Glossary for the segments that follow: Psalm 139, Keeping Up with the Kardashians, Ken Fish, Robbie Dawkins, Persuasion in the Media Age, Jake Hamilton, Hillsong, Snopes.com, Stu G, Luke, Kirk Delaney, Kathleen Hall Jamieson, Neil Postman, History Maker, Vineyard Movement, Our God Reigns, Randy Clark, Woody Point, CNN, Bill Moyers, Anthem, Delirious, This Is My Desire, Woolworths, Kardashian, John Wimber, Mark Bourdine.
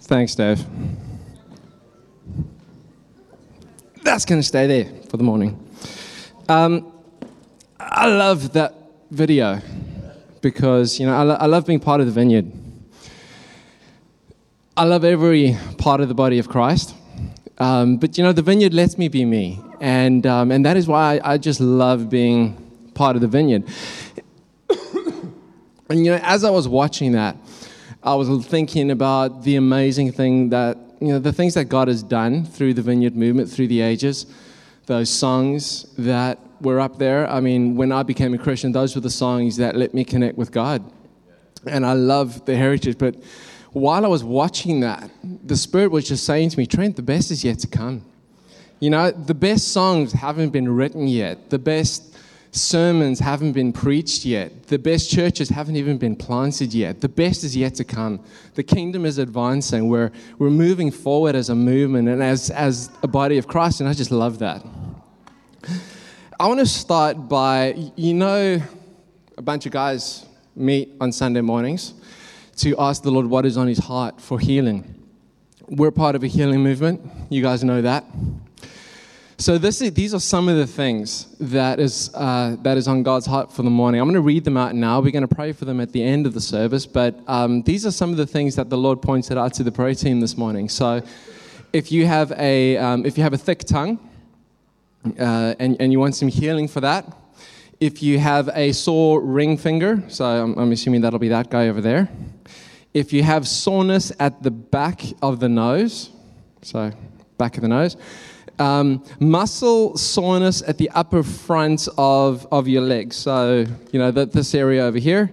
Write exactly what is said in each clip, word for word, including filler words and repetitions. Thanks, Dave. That's going to stay there for the morning. Um, I love that video because, you know, I, lo- I love being part of the Vineyard. I love every part of the body of Christ. Um, but, you know, the Vineyard lets me be me. And um, and that is why I, I just love being part of the Vineyard. And, you know, as I was watching that, I was thinking about the amazing thing that, you know, the things that God has done through the Vineyard Movement, through the ages, those songs that were up there. I mean, when I became a Christian, those were the songs that let me connect with God. And I love the heritage. But while I was watching that, the Spirit was just saying to me, Trent, the best is yet to come. You know, the best songs haven't been written yet. The best sermons haven't been preached yet. The best churches haven't even been planted yet. The best is yet to come. The kingdom is advancing. We're we're moving forward as a movement and as, as a body of Christ, and I just love that. I want to start by, you know, a bunch of guys meet on Sunday mornings to ask the Lord what is on his heart for healing. We're part of a healing movement. You guys know that. So this is, these are some of the things that is uh, that is on God's heart for the morning. I'm going to read them out now. We're going to pray for them at the end of the service. But um, these are some of the things that the Lord pointed out to the prayer team this morning. So if you have a um, if you have a thick tongue uh, and and you want some healing for that, if you have a sore ring finger, so I'm, I'm assuming that'll be that guy over there. If you have soreness at the back of the nose, so back of the nose. Um, muscle soreness at the upper front of, of your legs. So, you know, that this area over here.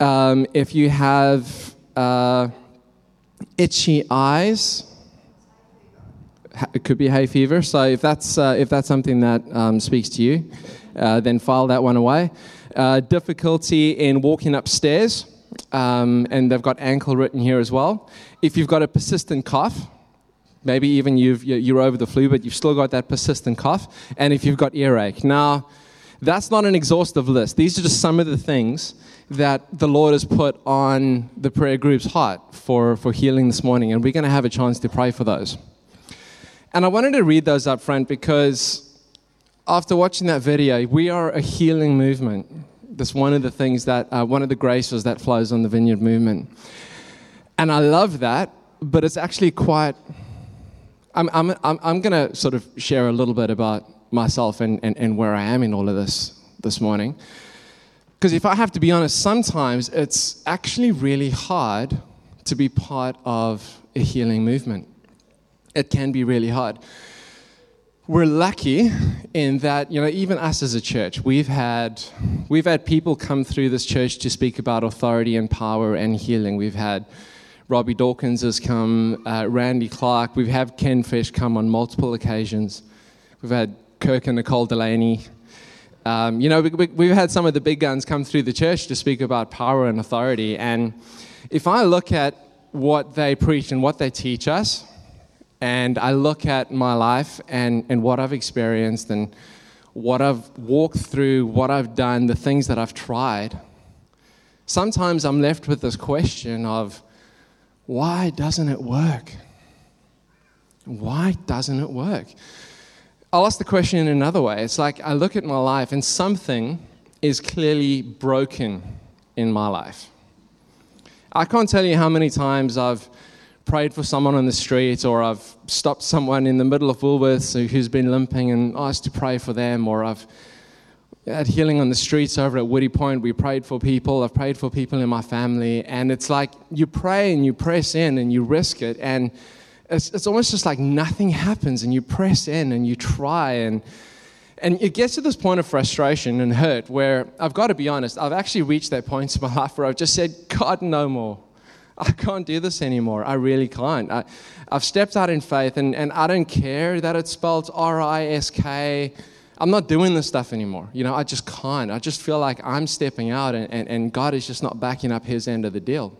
Um, if you have uh, itchy eyes, it could be hay fever. So if that's uh, if that's something that um, speaks to you, uh, then file that one away. Uh, difficulty in walking upstairs, um, and they've got ankle written here as well. If you've got a persistent cough. Maybe even you've, you're over the flu, but you've still got that persistent cough. And if you've got earache. Now, that's not an exhaustive list. These are just some of the things that the Lord has put on the prayer group's heart for, for healing this morning. And we're going to have a chance to pray for those. And I wanted to read those up front because after watching that video, we are a healing movement. That's one of the things that, uh, one of the graces that flows on the Vineyard Movement. And I love that, but it's actually quite... I'm I'm I'm going to sort of share a little bit about myself and, and, and where I am in all of this this morning. Because if I have to be honest, sometimes it's actually really hard to be part of a healing movement. It can be really hard. We're lucky in that, you know, even us as a church, we've had we've had people come through this church to speak about authority and power and healing. We've had Robbie Dawkins has come, uh, Randy Clark. We've had Ken Fish come on multiple occasions. We've had Kirk and Nicole Delaney. Um, you know, we, we, we've had some of the big guns come through the church to speak about power and authority. And if I look at what they preach and what they teach us, and I look at my life and, and what I've experienced and what I've walked through, what I've done, the things that I've tried, sometimes I'm left with this question of, why doesn't it work? Why doesn't it work? I'll ask the question in another way. It's like I look at my life and something is clearly broken in my life. I can't tell you how many times I've prayed for someone on the street or I've stopped someone in the middle of Woolworths who's been limping and asked to pray for them, or I've had healing on the streets over at Woody Point. We prayed for people. I've prayed for people in my family. And it's like you pray and you press in and you risk it. And it's, it's almost just like nothing happens. And you press in and you try. And and it gets to this point of frustration and hurt where, I've got to be honest, I've actually reached that point in my life where I've just said, God, no more. I can't do this anymore. I really can't. I, I've stepped out in faith. And, and I don't care that it's spelled R I S K. I'm not doing this stuff anymore. You know, I just can't. I just feel like I'm stepping out and, and, and God is just not backing up his end of the deal.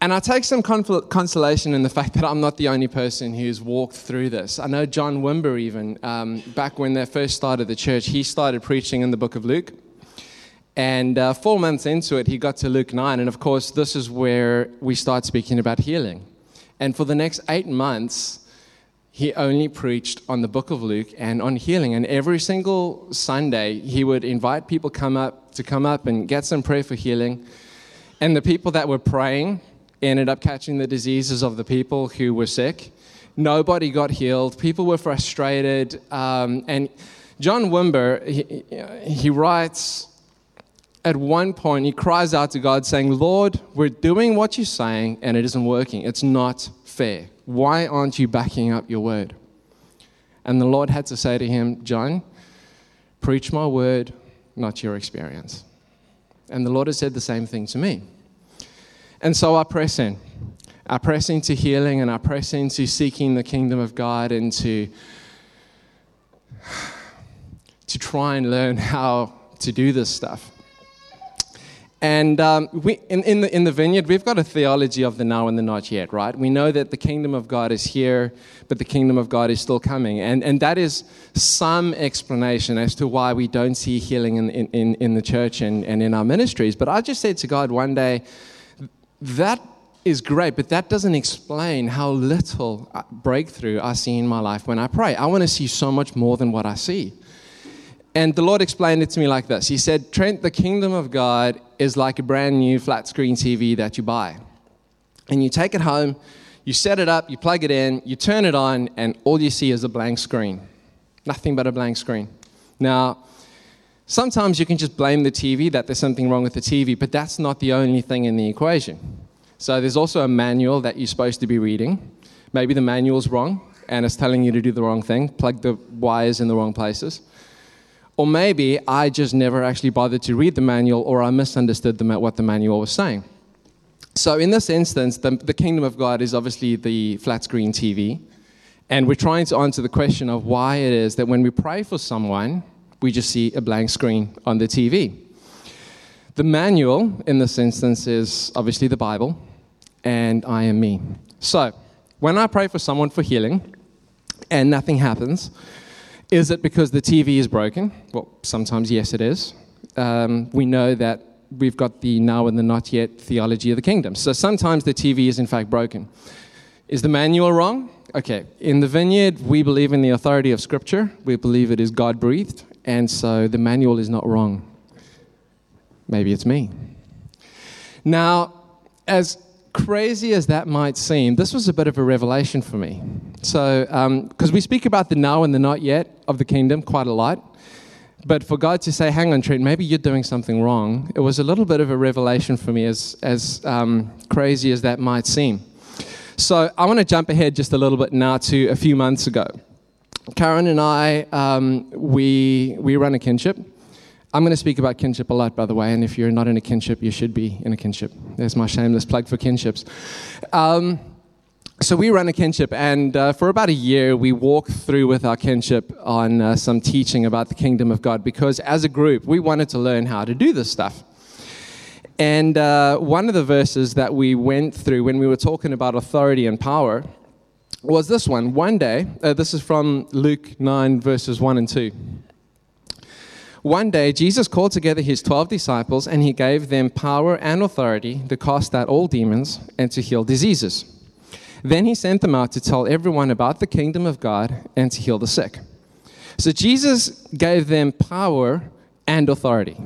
And I take some confl- consolation in the fact that I'm not the only person who's walked through this. I know John Wimber even, um, back when they first started the church, he started preaching in the book of Luke. And uh, four months into it, he got to Luke nine. And of course, this is where we start speaking about healing. And for the next eight months, he only preached on the book of Luke and on healing. And every single Sunday, he would invite people come up to come up and get some prayer for healing. And the people that were praying ended up catching the diseases of the people who were sick. Nobody got healed. People were frustrated. Um, and John Wimber, he, he writes, at one point, he cries out to God saying, Lord, we're doing what you're saying, and it isn't working. It's not fair. Why aren't you backing up your word? And the Lord had to say to him, John, preach my word, not your experience. And the Lord has said the same thing to me. And so I press in. I press into healing, and I press into seeking the kingdom of God, and to, to try and learn how to do this stuff. And um, we, in, in, the, in the Vineyard, we've got a theology of the now and the not yet, right? We know that the kingdom of God is here, but the kingdom of God is still coming. And, and that is some explanation as to why we don't see healing in, in, in the church and, and in our ministries. But I just said to God one day, that is great, but that doesn't explain how little breakthrough I see in my life when I pray. I want to see so much more than what I see. And the Lord explained it to me like this. He said, Trent, the kingdom of God is like a brand new flat screen T V that you buy. And you take it home, you set it up, you plug it in, you turn it on, and all you see is a blank screen. Nothing but a blank screen. Now, sometimes you can just blame the T V that there's something wrong with the T V, but that's not the only thing in the equation. So there's also a manual that you're supposed to be reading. Maybe the manual's wrong, and it's telling you to do the wrong thing, plug the wires in the wrong places. Or maybe I just never actually bothered to read the manual, or I misunderstood the, what the manual was saying. So in this instance, the, the kingdom of God is obviously the flat screen T V. And we're trying to answer the question of why it is that when we pray for someone, we just see a blank screen on the T V. The manual in this instance is obviously the Bible, and I am me. So when I pray for someone for healing and nothing happens, is it because the T V is broken? Well, sometimes, yes, it is. Um, we know that we've got the now and the not yet theology of the kingdom. So sometimes the T V is, in fact, broken. Is the manual wrong? Okay. In the Vineyard, we believe in the authority of Scripture. We believe it is God-breathed, and so the manual is not wrong. Maybe it's me. Now, as crazy as that might seem, this was a bit of a revelation for me. So, because um, we speak about the now and the not yet of the kingdom quite a lot, but for God to say, hang on, Trent, maybe you're doing something wrong, it was a little bit of a revelation for me, as, as um, crazy as that might seem. So I want to jump ahead just a little bit now to a few months ago. Karen and I, um, we we run a kinship. I'm going to speak about kinship a lot, by the way, and if you're not in a kinship, you should be in a kinship. There's my shameless plug for kinships. Um, so we run a kinship, and uh, for about a year, we walked through with our kinship on uh, some teaching about the kingdom of God, because as a group, we wanted to learn how to do this stuff. And uh, one of the verses that we went through when we were talking about authority and power was this one. One day, uh, this is from Luke nine, verses one and two. One day, Jesus called together his twelve disciples, and he gave them power and authority to cast out all demons and to heal diseases. Then he sent them out to tell everyone about the kingdom of God and to heal the sick. So Jesus gave them power and authority.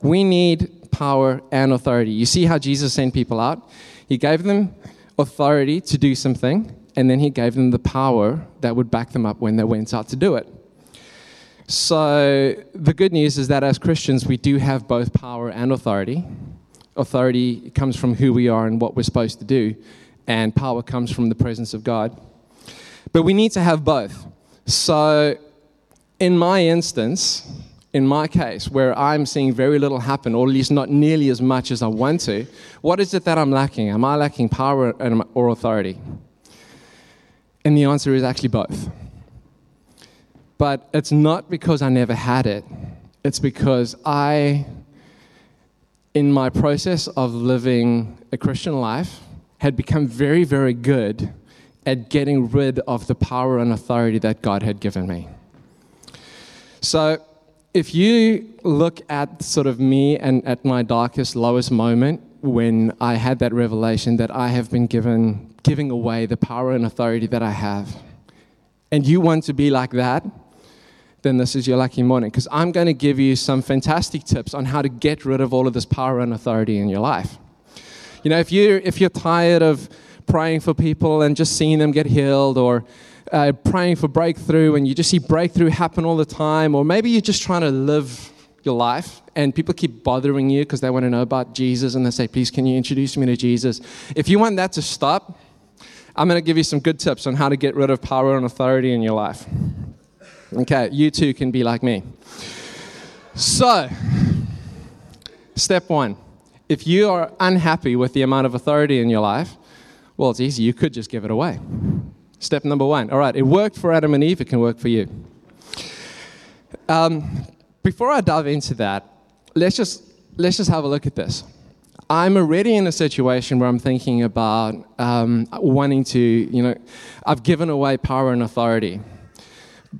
We need power and authority. You see how Jesus sent people out? He gave them authority to do something, and then he gave them the power that would back them up when they went out to do it. So the good news is that as Christians, we do have both power and authority. Authority comes from who we are and what we're supposed to do, and power comes from the presence of God. But we need to have both. So in my instance, in my case, where I'm seeing very little happen, or at least not nearly as much as I want to, what is it that I'm lacking? Am I lacking power or authority? And the answer is actually both. But it's not because I never had it. It's because I, in my process of living a Christian life, had become very, very good at getting rid of the power and authority that God had given me. So if you look at sort of me and at my darkest, lowest moment, when I had that revelation that I have been given, giving away the power and authority that I have, and you want to be like that, then this is your lucky morning, because I'm going to give you some fantastic tips on how to get rid of all of this power and authority in your life. You know, if you if you're tired of praying for people and just seeing them get healed, or uh, praying for breakthrough and you just see breakthrough happen all the time, or maybe you're just trying to live your life and people keep bothering you because they want to know about Jesus and they say, please, can you introduce me to Jesus? If you want that to stop, I'm going to give you some good tips on how to get rid of power and authority in your life. Okay, you too can be like me. So, step one, if you are unhappy with the amount of authority in your life, well, it's easy. You could just give it away. Step number one. All right, it worked for Adam and Eve. It can work for you. Um, before I dive into that, let's just let's just have a look at this. I'm already in a situation where I'm thinking about um, wanting to, you know, I've given away power and authority.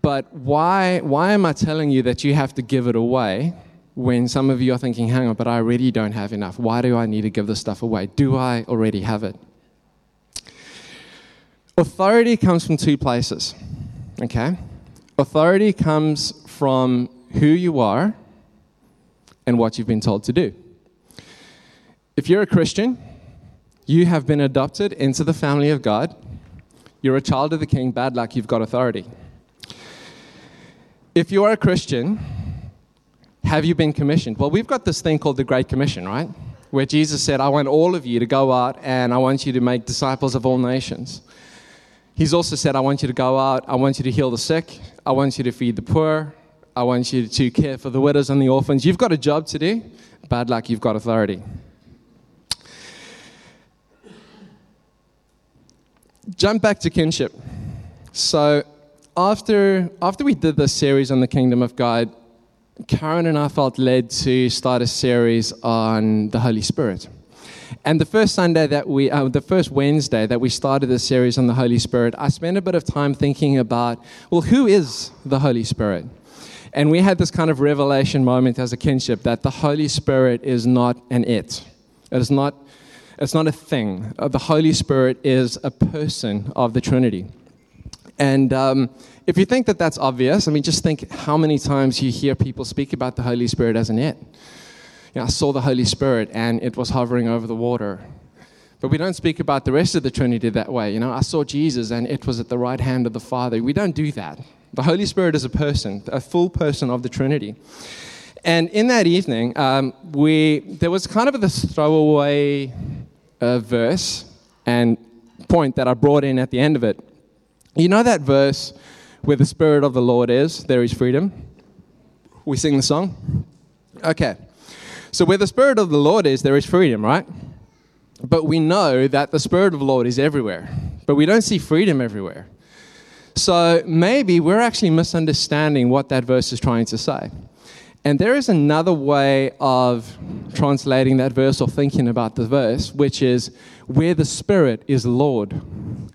But why why am I telling you that you have to give it away when some of you are thinking, hang on, but I already don't have enough. Why do I need to give this stuff away? Do I already have it? Authority comes from two places, okay? Authority comes from who you are and what you've been told to do. If you're a Christian, you have been adopted into the family of God. You're a child of the King. Bad luck, you've got authority. If you are a Christian, have you been commissioned? Well, we've got this thing called the Great Commission, right? Where Jesus said, I want all of you to go out and I want you to make disciples of all nations. He's also said, I want you to go out, I want you to heal the sick, I want you to feed the poor, I want you to care for the widows and the orphans. You've got a job to do. Bad luck, you've got authority. Jump back to kinship. So after after we did this series on the Kingdom of God, Karen and I felt led to start a series on the Holy Spirit. And the first Sunday that we, uh, the first Wednesday that we started this series on the Holy Spirit, I spent a bit of time thinking about, well, who is the Holy Spirit? And we had this kind of revelation moment as a kinship that the Holy Spirit is not an it. It is not, it's not a thing. The Holy Spirit is a person of the Trinity. And um, if you think that that's obvious, I mean, just think how many times you hear people speak about the Holy Spirit as an it. You know, I saw the Holy Spirit and it was hovering over the water. But we don't speak about the rest of the Trinity that way. You know, I saw Jesus and it was at the right hand of the Father. We don't do that. The Holy Spirit is a person, a full person of the Trinity. And in that evening, um, we there was kind of this throwaway uh, verse and point that I brought in at the end of it. You know that verse, where the Spirit of the Lord is, there is freedom? We sing the song? Okay. So where the Spirit of the Lord is, there is freedom, right? But we know that the Spirit of the Lord is everywhere. But we don't see freedom everywhere. So maybe we're actually misunderstanding what that verse is trying to say. And there is another way of translating that verse or thinking about the verse, which is where the Spirit is Lord,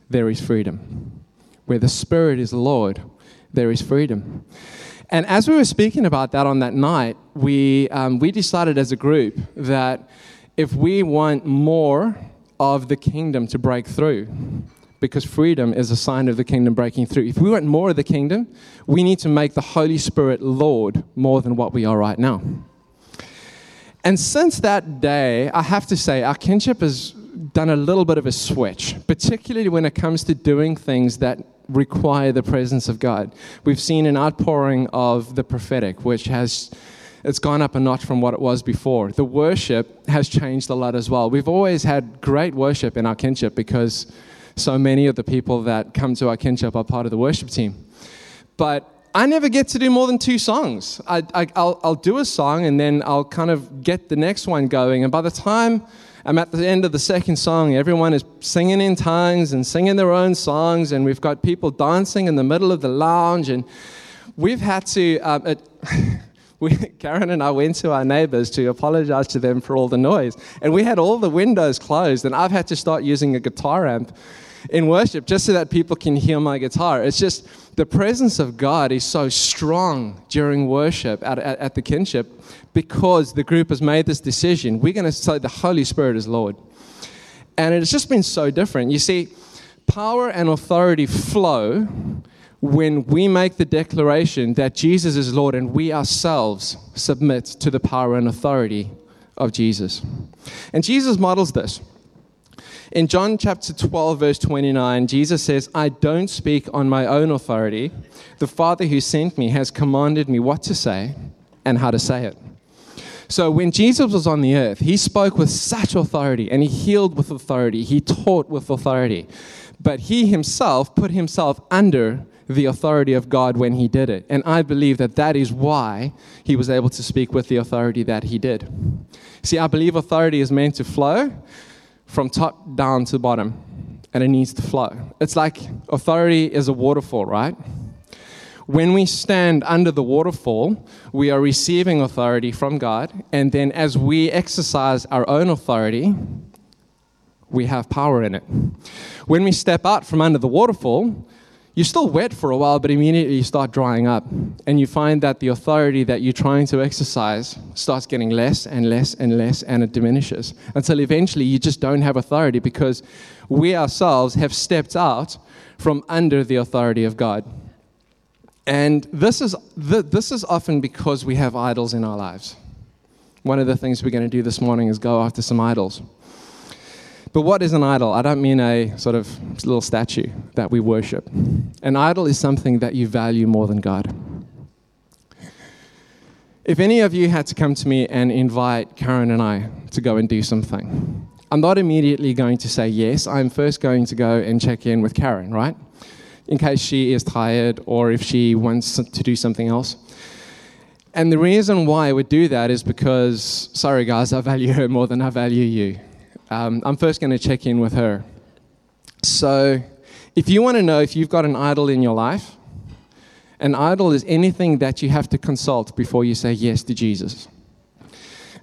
there is freedom. Where the Spirit is Lord, there is freedom. And as we were speaking about that on that night, we um, we decided as a group that if we want more of the kingdom to break through, because freedom is a sign of the kingdom breaking through, if we want more of the kingdom, we need to make the Holy Spirit Lord more than what we are right now. And since that day, I have to say, our kinship has done a little bit of a switch, particularly when it comes to doing things that require the presence of God. We've seen an outpouring of the prophetic, which has, it's gone up a notch from what it was before. The worship has changed a lot as well. We've always had great worship in our kinship because so many of the people that come to our kinship are part of the worship team. But I never get to do more than two songs. I, I, I'll, I'll do a song and then I'll kind of get the next one going. And by the time I'm at the end of the second song, everyone is singing in tongues and singing their own songs, and we've got people dancing in the middle of the lounge, and we've had to, um, it, we, Karen and I went to our neighbors to apologize to them for all the noise. And we had all the windows closed, and I've had to start using a guitar amp in worship just so that people can hear my guitar. It's just the presence of God is so strong during worship at, at, at the kinship because the group has made this decision. We're going to say the Holy Spirit is Lord. And it's just been so different. You see, power and authority flow when we make the declaration that Jesus is Lord and we ourselves submit to the power and authority of Jesus. And Jesus models this. In John chapter twelve, verse twenty-nine, Jesus says, "I don't speak on my own authority. The Father who sent me has commanded me what to say and how to say it." So when Jesus was on the earth, he spoke with such authority, and he healed with authority. He taught with authority. But he himself put himself under the authority of God when he did it. And I believe that that is why he was able to speak with the authority that he did. See, I believe authority is meant to flow from top down to bottom, and it needs to flow. It's like authority is a waterfall, right? When we stand under the waterfall, we are receiving authority from God, and then as we exercise our own authority, we have power in it. When we step out from under the waterfall, you're still wet for a while, but immediately you start drying up, and you find that the authority that you're trying to exercise starts getting less and less and less, and it diminishes until eventually you just don't have authority because we ourselves have stepped out from under the authority of God. And this is th- this is often because we have idols in our lives. One of the things we're going to do this morning is go after some idols. But what is an idol? I don't mean a sort of little statue that we worship. An idol is something that you value more than God. If any of you had to come to me and invite Karen and I to go and do something, I'm not immediately going to say yes. I'm first going to go and check in with Karen, right? In case she is tired or if she wants to do something else. And the reason why I would do that is because, sorry guys, I value her more than I value you. Um, I'm first going to check in with her. So if you want to know if you've got an idol in your life, an idol is anything that you have to consult before you say yes to Jesus.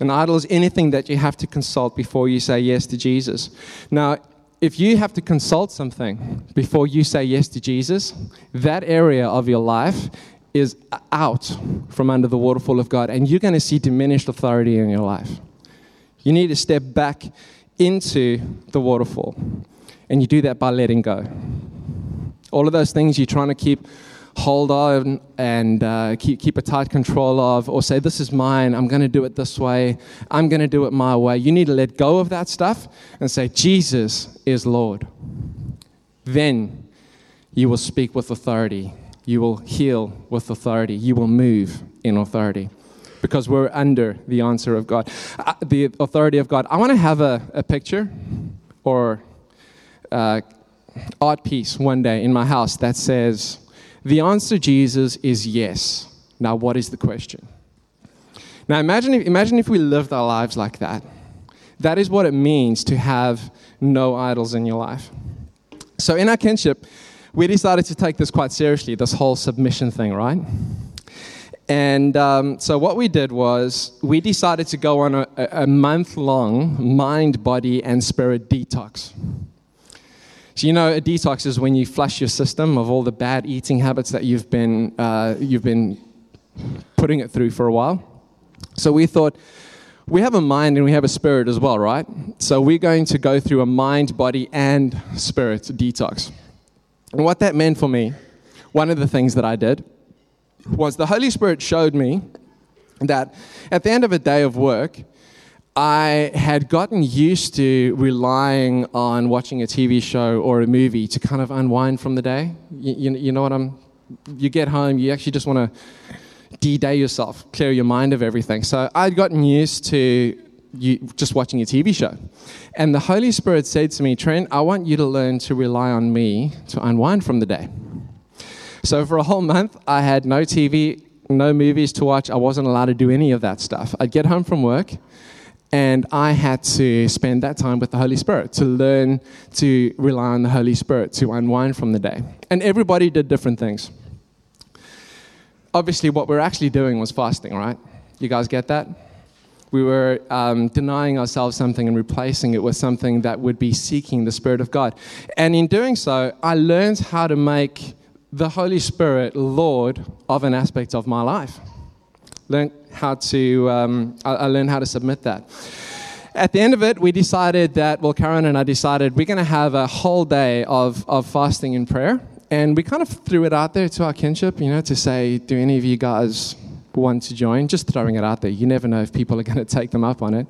An idol is anything that you have to consult before you say yes to Jesus. Now, if you have to consult something before you say yes to Jesus, that area of your life is out from under the waterfall of God, and you're going to see diminished authority in your life. You need to step back into the waterfall. And you do that by letting go. All of those things you're trying to keep hold on and uh, keep, keep a tight control of, or say, this is mine, I'm going to do it this way, I'm going to do it my way. You need to let go of that stuff and say, Jesus is Lord. Then you will speak with authority. You will heal with authority. You will move in authority. Because we're under the answer of God, uh, the authority of God. I want to have a, a picture or uh, art piece one day in my house that says, the answer, Jesus, is yes. Now, what is the question? Now, imagine if, imagine if we lived our lives like that. That is what it means to have no idols in your life. So in our kinship, we decided to take this quite seriously, this whole submission thing, right? And um, so what we did was we decided to go on a, a month-long mind, body, and spirit detox. So you know, a detox is when you flush your system of all the bad eating habits that you've been uh, you've been putting it through for a while. So we thought, we have a mind and we have a spirit as well, right? So we're going to go through a mind, body, and spirit detox. And what that meant for me, one of the things that I did was the Holy Spirit showed me that at the end of a day of work, I had gotten used to relying on watching a T V show or a movie to kind of unwind from the day. You, you, you know what I'm... You get home, you actually just want to de-day yourself, clear your mind of everything. So I'd gotten used to you, just watching a T V show. And the Holy Spirit said to me, Trent, I want you to learn to rely on me to unwind from the day. So for a whole month, I had no T V, no movies to watch. I wasn't allowed to do any of that stuff. I'd get home from work, and I had to spend that time with the Holy Spirit to learn to rely on the Holy Spirit to unwind from the day. And everybody did different things. obviously what we're actually doing was fasting, right? You guys get that? We were um, denying ourselves something and replacing it with something that would be seeking the Spirit of God. And in doing so, I learned how to make the Holy Spirit Lord of an aspect of my life. Learned how to, um, I, I learned how to submit that. At the end of it, we decided that, well, Karen and I decided we're going to have a whole day of, of fasting and prayer. And we kind of threw it out there to our kinship, you know, to say, do any of you guys want to join? Just throwing it out there. You never know if people are going to take them up on it.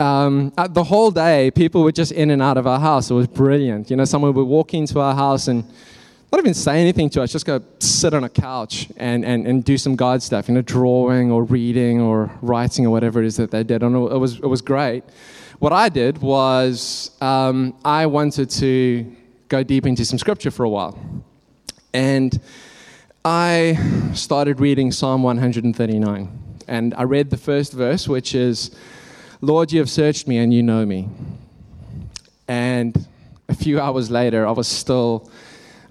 Um, the whole day, people were just in and out of our house. It was brilliant. You know, someone would walk into our house and not even say anything to us, just go sit on a couch and, and, and do some God stuff, you know, drawing or reading or writing or whatever it is that they did. And it was, it was great. What I did was um, I wanted to go deep into some scripture for a while. And I started reading Psalm one thirty-nine. And I read the first verse, which is, Lord, you have searched me and you know me. And a few hours later, I was still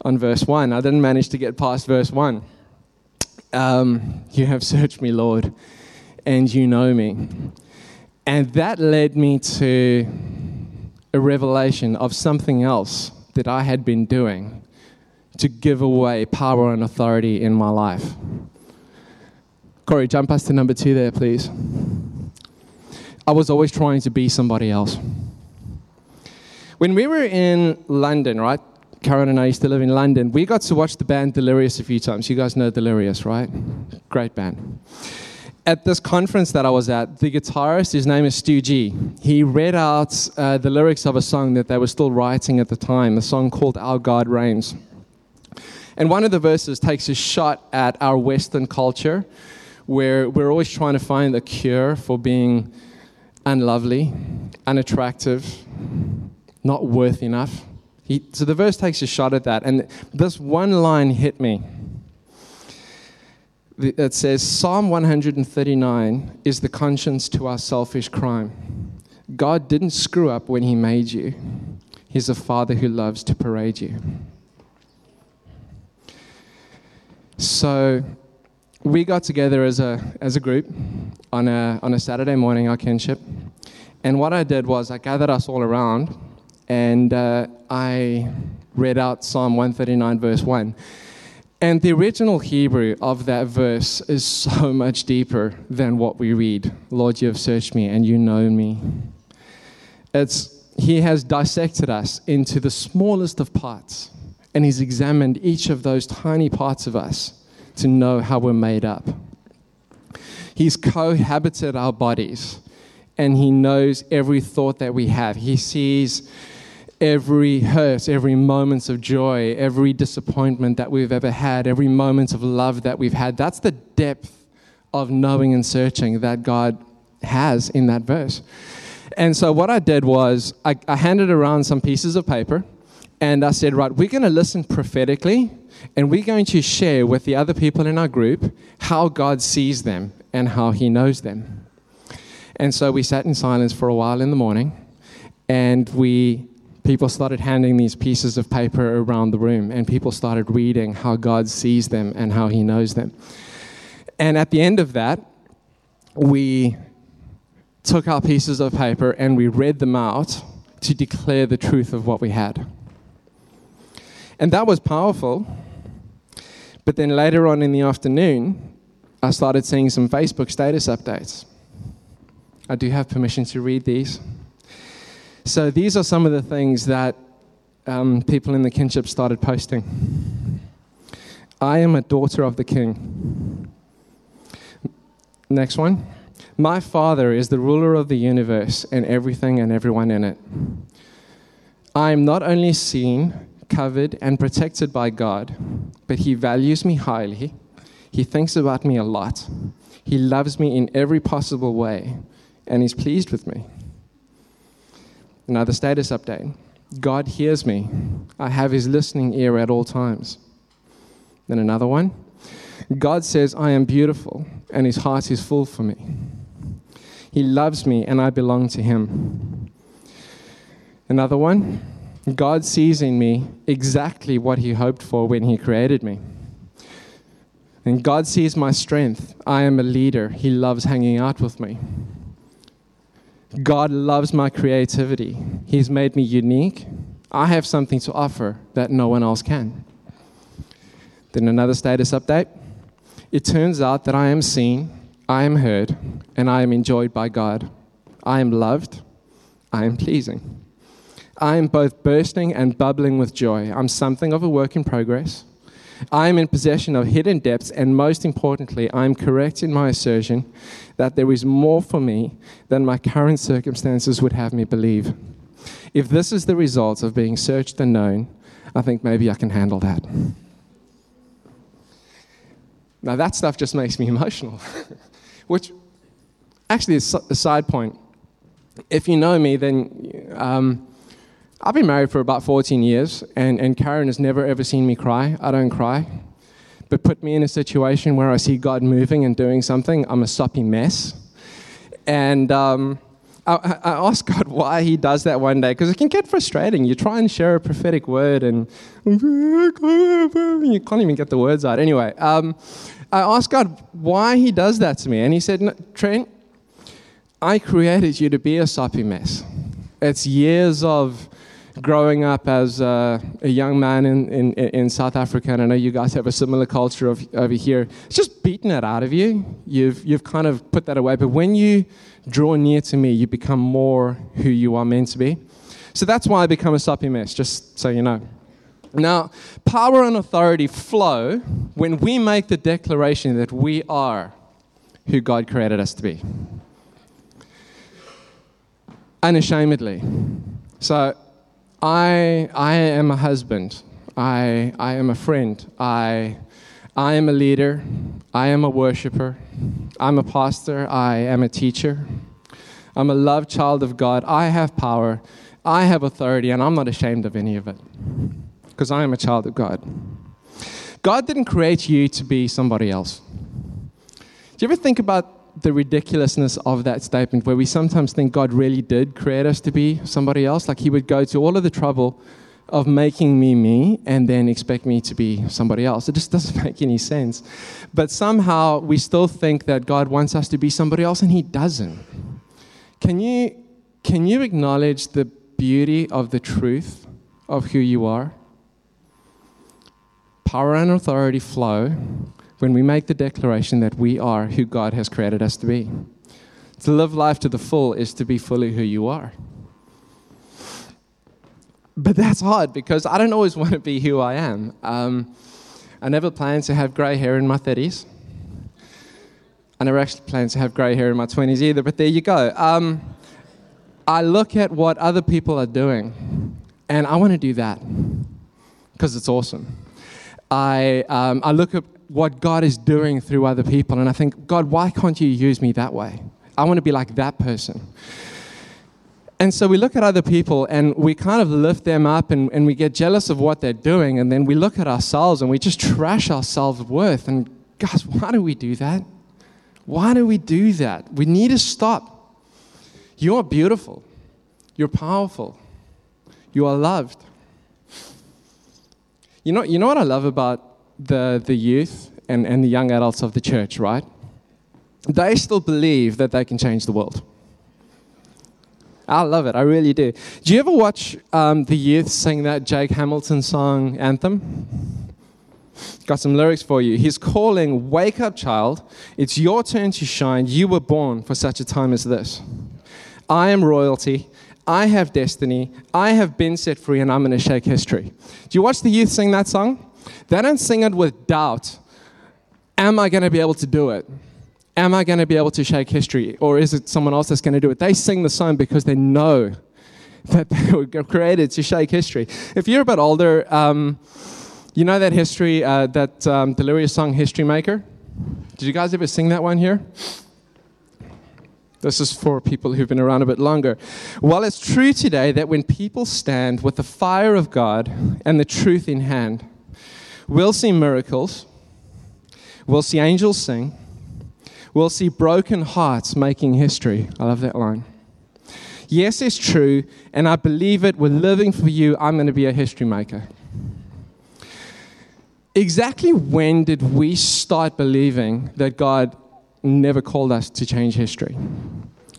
on verse one. I didn't manage to get past verse one. Um, you have searched me, Lord, and you know me. And that led me to a revelation of something else that I had been doing to give away power and authority in my life. Corey, jump us to number two there, please. I was always trying to be somebody else. When we were in London, right? Karen and I used to live in London. We got to watch the band Delirious a few times. You guys know Delirious, right? Great band. At this conference that I was at, the guitarist, his name is Stu G, he read out uh, the lyrics of a song that they were still writing at the time, a song called Our God Reigns. And one of the verses takes a shot at our Western culture, where we're always trying to find a cure for being unlovely, unattractive, not worth enough. He, so the verse takes a shot at that, and this one line hit me. It says, Psalm one thirty-nine is the conscience to our selfish crime. God didn't screw up when he made you. He's a father who loves to parade you. So we got together as a as a group on a on a Saturday morning, our kinship, and what I did was I gathered us all around. And uh, I read out Psalm one thirty-nine, verse one. And the original Hebrew of that verse is so much deeper than what we read. Lord, you have searched me and you know me. It's He has dissected us into the smallest of parts. And he's examined each of those tiny parts of us to know how we're made up. He's cohabited our bodies. And he knows every thought that we have. He sees every hurt, every moment of joy, every disappointment that we've ever had, every moment of love that we've had. That's the depth of knowing and searching that God has in that verse. And so what I did was I, I handed around some pieces of paper and I said, right, we're going to listen prophetically and we're going to share with the other people in our group how God sees them and how he knows them. And so we sat in silence for a while in the morning, and we people started handing these pieces of paper around the room, and people started reading how God sees them and how he knows them. And at the end of that, we took our pieces of paper and we read them out to declare the truth of what we had. And that was powerful. But then later on in the afternoon, I started seeing some Facebook status updates. I do have permission to read these. So these are some of the things that um, people in the kinship started posting. I am a daughter of the King. Next one. My Father is the ruler of the universe and everything and everyone in it. I am not only seen, covered, and protected by God, but he values me highly. He thinks about me a lot. He loves me in every possible way. And he's pleased with me. Another status update. God hears me. I have his listening ear at all times. Then another one. God says I am beautiful and his heart is full for me. He loves me and I belong to him. Another one. God sees in me exactly what he hoped for when he created me. And God sees my strength. I am a leader. He loves hanging out with me. God loves my creativity. He's made me unique. I have something to offer that no one else can. Then another status update. It turns out that I am seen, I am heard, and I am enjoyed by God. I am loved. I am pleasing. I am both bursting and bubbling with joy. I'm something of a work in progress. I am in possession of hidden depths, and most importantly, I am correct in my assertion that there is more for me than my current circumstances would have me believe. If this is the result of being searched and known, I think maybe I can handle that. Now, that stuff just makes me emotional, which actually is a side point. If you know me, then um, I've been married for about fourteen years, and, and Karen has never, ever seen me cry. I don't cry. But put me in a situation where I see God moving and doing something, I'm a soppy mess. And um, I, I ask God why he does that one day, because it can get frustrating. You try and share a prophetic word, and you can't even get the words out. Anyway, um, I asked God why he does that to me, and he said, no, Trent, I created you to be a soppy mess. It's years of growing up as a, a young man in, in, in South Africa, and I know you guys have a similar culture of, over here. It's just beaten it out of you. You've you've kind of put that away. But when you draw near to me, you become more who you are meant to be. So that's why I become a soppy mess, just so you know. Now, power and authority flow when we make the declaration that we are who God created us to be. Unashamedly. So I I am a husband. I I am a friend. I I am a leader. I am a worshiper. I'm a pastor. I am a teacher. I'm a loved child of God. I have power. I have authority, and I'm not ashamed of any of it, because I am a child of God. God didn't create you to be somebody else. Do you ever think about the ridiculousness of that statement, where we sometimes think God really did create us to be somebody else? Like, he would go to all of the trouble of making me me and then expect me to be somebody else. It just doesn't make any sense. But somehow we still think that God wants us to be somebody else, and he doesn't. Can you, can you acknowledge the beauty of the truth of who you are? Power and authority flow when we make the declaration that we are who God has created us to be. To live life to the full is to be fully who you are. But that's hard, because I don't always want to be who I am. Um, I never planned to have grey hair in my thirties. I never actually planned to have grey hair in my twenties either, but there you go. Um, I look at what other people are doing, and I want to do that, because it's awesome. I um, I look at what God is doing through other people, and I think, God, why can't you use me that way? I want to be like that person. And so we look at other people, and we kind of lift them up, and, and we get jealous of what they're doing, and then we look at ourselves, and we just trash our self-worth. And guys, why do we do that? Why do we do that? We need to stop. You are beautiful. You're powerful. You are loved. You know, you know what I love about the the youth and, and the young adults of the church, right? They still believe that they can change the world. I love it. I really do. Do you ever watch um, the youth sing that Jake Hamilton song, Anthem? Got some lyrics for you. He's calling, wake up, child. It's your turn to shine. You were born for such a time as this. I am royalty. I have destiny. I have been set free, and I'm going to shake history. Do you watch the youth sing that song? They don't sing it with doubt. Am I going to be able to do it? Am I going to be able to shake history? Or is it someone else that's going to do it? They sing the song because they know that they were created to shake history. If you're a bit older, um, you know that history, uh, that um, Delirious song, History Maker? Did you guys ever sing that one here? This is for people who've been around a bit longer. Well, it's true today that when people stand with the fire of God and the truth in hand, we'll see miracles, we'll see angels sing, we'll see broken hearts making history. I love that line. Yes, it's true, and I believe it. We're living for you. I'm going to be a history maker. exactly when did we start believing that God never called us to change history?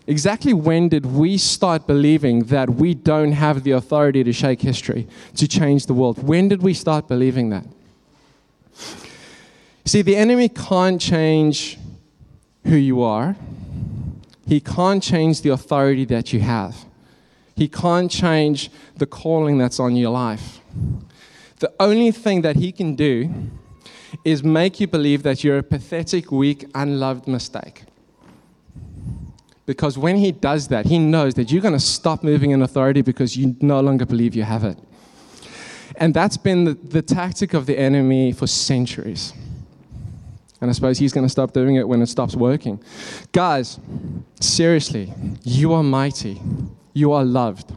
Exactly when did we start believing that we don't have the authority to shake history, to change the world? When did we start believing that? See, the enemy can't change who you are. He can't change the authority that you have. He can't change the calling that's on your life. The only thing that he can do is make you believe that you're a pathetic, weak, unloved mistake. Because when he does that, he knows that you're going to stop moving in authority because you no longer believe you have it. And that's been the, the tactic of the enemy for centuries. And I suppose he's going to stop doing it when it stops working. Guys, seriously, you are mighty. You are loved.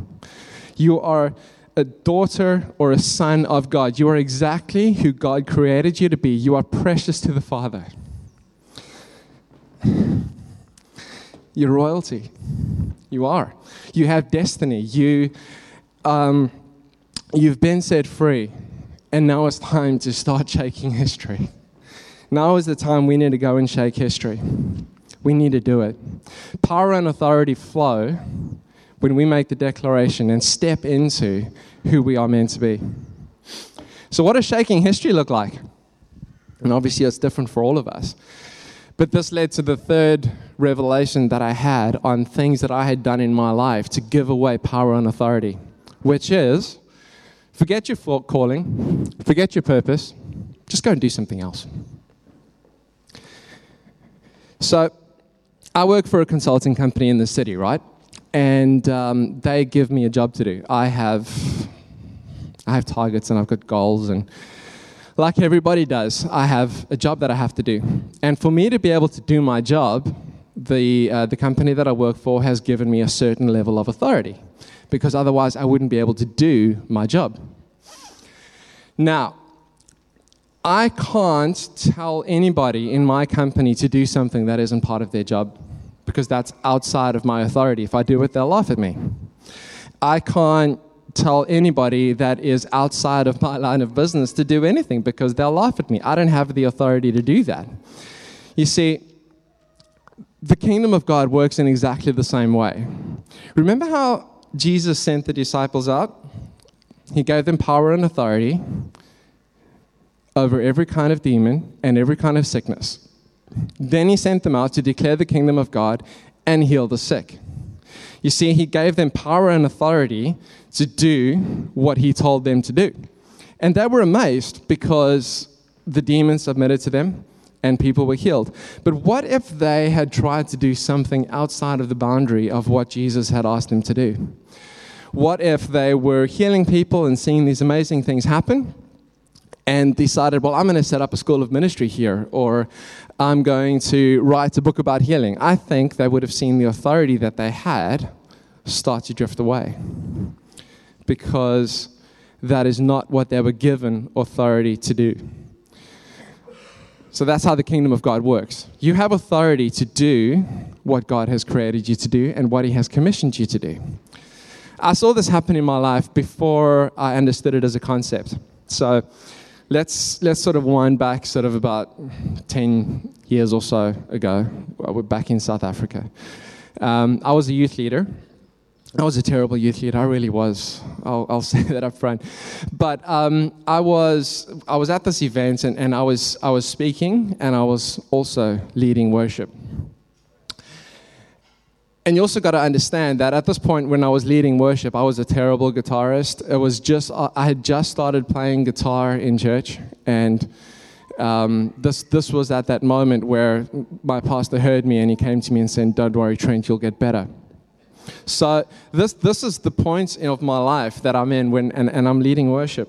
You are a daughter or a son of God. You are exactly who God created you to be. You are precious to the Father. You're royalty. You are. You have destiny. You, um, you've been set free. And now it's time to start shaking history. Now is the time we need to go and shake history. We need to do it. Power and authority flow when we make the declaration and step into who we are meant to be. So what does shaking history look like? And obviously it's different for all of us. But this led to the third revelation that I had on things that I had done in my life to give away power and authority, which is, forget your calling, forget your purpose, just go and do something else. So I work for a consulting company in the city, right? And um, they give me a job to do. I have I have targets and I've got goals, and like everybody does, I have a job that I have to do. And for me to be able to do my job, the uh, the company that I work for has given me a certain level of authority, because otherwise I wouldn't be able to do my job. Now, I can't tell anybody in my company to do something that isn't part of their job, because that's outside of my authority. If I do it, they'll laugh at me. I can't tell anybody that is outside of my line of business to do anything, because they'll laugh at me. I don't have the authority to do that. You see, the kingdom of God works in exactly the same way. Remember how Jesus sent the disciples out? He gave them power and authority over every kind of demon and every kind of sickness. Then he sent them out to declare the kingdom of God and heal the sick. You see, he gave them power and authority to do what he told them to do. And they were amazed, because the demons submitted to them and people were healed. But what if they had tried to do something outside of the boundary of what Jesus had asked them to do? What if they were healing people and seeing these amazing things happen, and decided, well, I'm going to set up a school of ministry here, or I'm going to write a book about healing? I think they would have seen the authority that they had start to drift away, because that is not what they were given authority to do. So that's how the kingdom of God works. You have authority to do what God has created you to do and what he has commissioned you to do. I saw this happen in my life before I understood it as a concept. So Let's let's sort of wind back sort of about ten years or so ago. We're back in South Africa. Um, I was a youth leader. I was a terrible youth leader. I really was. I'll, I'll say that up front. But um, I was I was at this event, and, and I was I was speaking, and I was also leading worship. And you also got to understand that at this point when I was leading worship, I was a terrible guitarist. It was just, I had just started playing guitar in church. And um, this this was at that moment where my pastor heard me and he came to me and said, "Don't worry, Trent, you'll get better." So this this is the point of my life that I'm in when and, and I'm leading worship.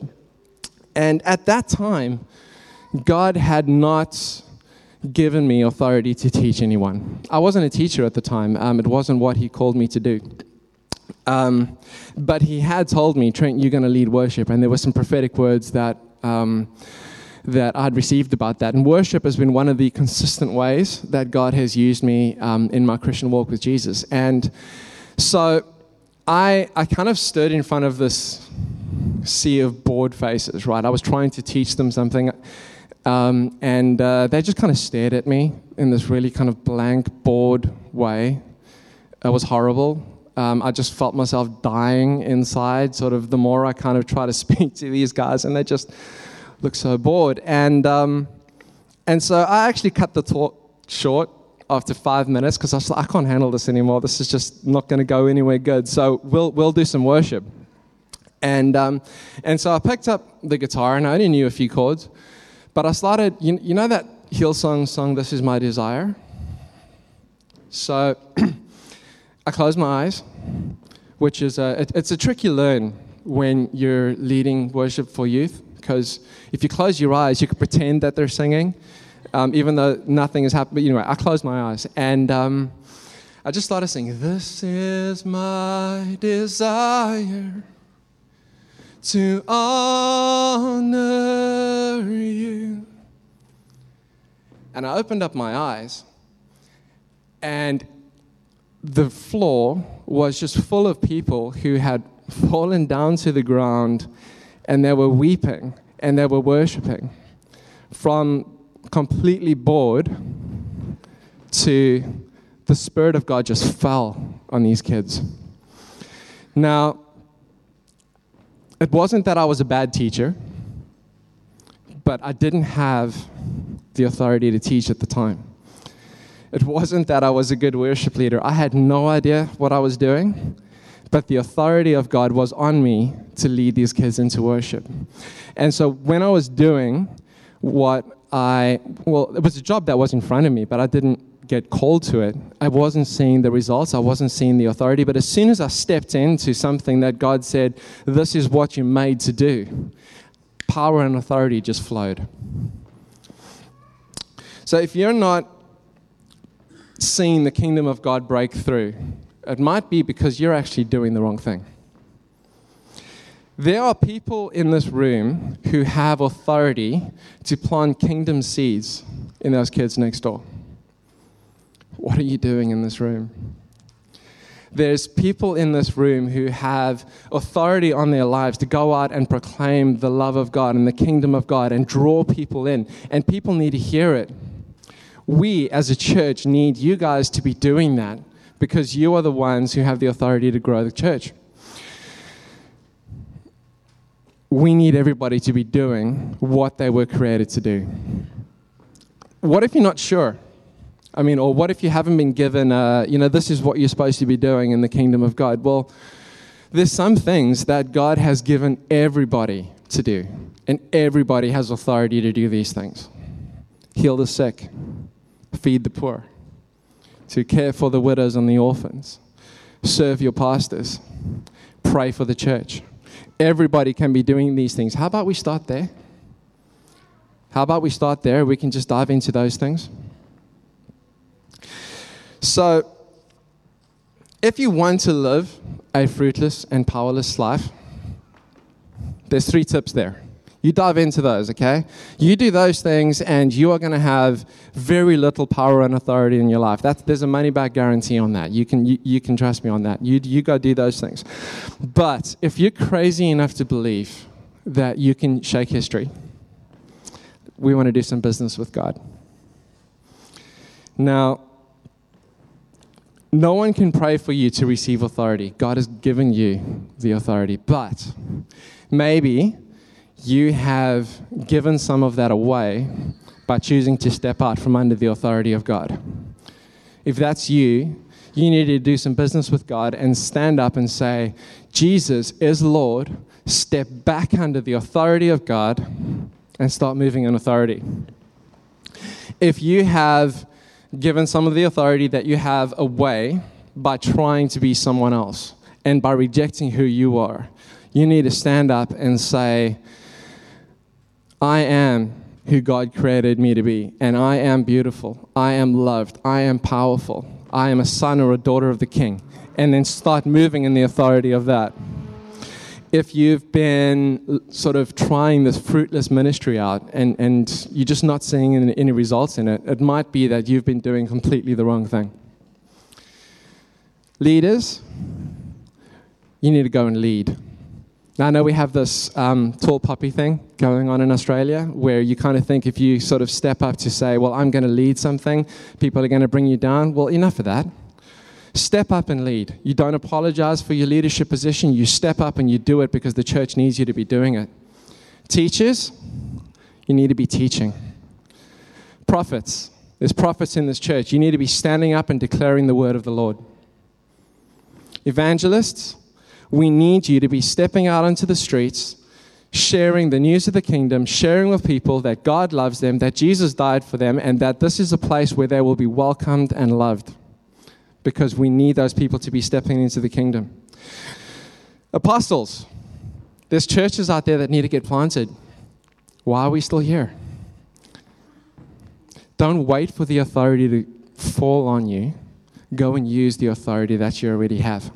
And at that time, God had not given me authority to teach anyone. I wasn't a teacher at the time. Um, it wasn't what he called me to do. Um, but he had told me, "Trent, you're going to lead worship." And there were some prophetic words that um, that I'd received about that. And worship has been one of the consistent ways that God has used me um, in my Christian walk with Jesus. And so I I kind of stood in front of this sea of bored faces, right? I was trying to teach them something, um, and uh, they just kind of stared at me in this really kind of blank, bored way. It was horrible. Um, I just felt myself dying inside, sort of the more I kind of try to speak to these guys, and they just look so bored. And um, and so I actually cut the talk short after five minutes because I was like, I can't handle this anymore. This is just not going to go anywhere good. So we'll we'll do some worship. And um, and so I picked up the guitar, and I only knew a few chords, but I started, you, you know that Hillsong song, This Is My Desire? So I closed my eyes, which is, a, it, it's a trick you learn when you're leading worship for youth, because if you close your eyes, you can pretend that they're singing, um, even though nothing is happening. But anyway, I closed my eyes, and um, I just started singing, This is my desire, to honor you. And I opened up my eyes, and the floor was just full of people who had fallen down to the ground, and they were weeping and they were worshiping, from completely bored to the Spirit of God just fell on these kids. Now, it wasn't that I was a bad teacher, but I didn't have the authority to teach at the time. It wasn't that I was a good worship leader. I had no idea what I was doing, but the authority of God was on me to lead these kids into worship. And so when I was doing what I, well, it was a job that was in front of me, but I didn't get called to it. I wasn't seeing the results. I wasn't seeing the authority. But as soon as I stepped into something that God said, this is what you're made to do, power and authority just flowed. So if you're not seeing the kingdom of God break through, it might be because you're actually doing the wrong thing. There are people in this room who have authority to plant kingdom seeds in those kids next door. What are you doing in this room? There's people in this room who have authority on their lives to go out and proclaim the love of God and the kingdom of God and draw people in. And people need to hear it. We, as a church, need you guys to be doing that, because you are the ones who have the authority to grow the church. We need everybody to be doing what they were created to do. What if you're not sure? I mean, or what if you haven't been given, a, you know, this is what you're supposed to be doing in the kingdom of God? Well, there's some things that God has given everybody to do, and everybody has authority to do these things. Heal the sick, feed the poor, to care for the widows and the orphans, serve your pastors, pray for the church. Everybody can be doing these things. How about we start there? How about we start there? We can just dive into those things. So, if you want to live a fruitless and powerless life, there's three tips there. You dive into those, okay? You do those things, and you are going to have very little power and authority in your life. That's, there's a money-back guarantee on that. You can you, you can trust me on that. You you go do those things. But if you're crazy enough to believe that you can shake history, we want to do some business with God. Now, no one can pray for you to receive authority. God has given you the authority. But maybe you have given some of that away by choosing to step out from under the authority of God. If that's you, you need to do some business with God and stand up and say, Jesus is Lord. Step back under the authority of God and start moving in authority. If you have given some of the authority that you have away by trying to be someone else and by rejecting who you are, you need to stand up and say, I am who God created me to be, and I am beautiful, I am loved, I am powerful, I am a son or a daughter of the King, and then start moving in the authority of that. If you've been sort of trying this fruitless ministry out and, and you're just not seeing any, any results in it, it might be that you've been doing completely the wrong thing. Leaders, you need to go and lead. Now, I know we have this um, tall poppy thing going on in Australia where you kind of think if you sort of step up to say, well, I'm going to lead something, people are going to bring you down. Well, enough of that. Step up and lead. You don't apologize for your leadership position. You step up and you do it because the church needs you to be doing it. Teachers, you need to be teaching. Prophets, there's prophets in this church. You need to be standing up and declaring the word of the Lord. Evangelists, we need you to be stepping out onto the streets, sharing the news of the kingdom, sharing with people that God loves them, that Jesus died for them, and that this is a place where they will be welcomed and loved. Because we need those people to be stepping into the kingdom. Apostles, there's churches out there that need to get planted. Why are we still here? Don't wait for the authority to fall on you. Go and use the authority that you already have.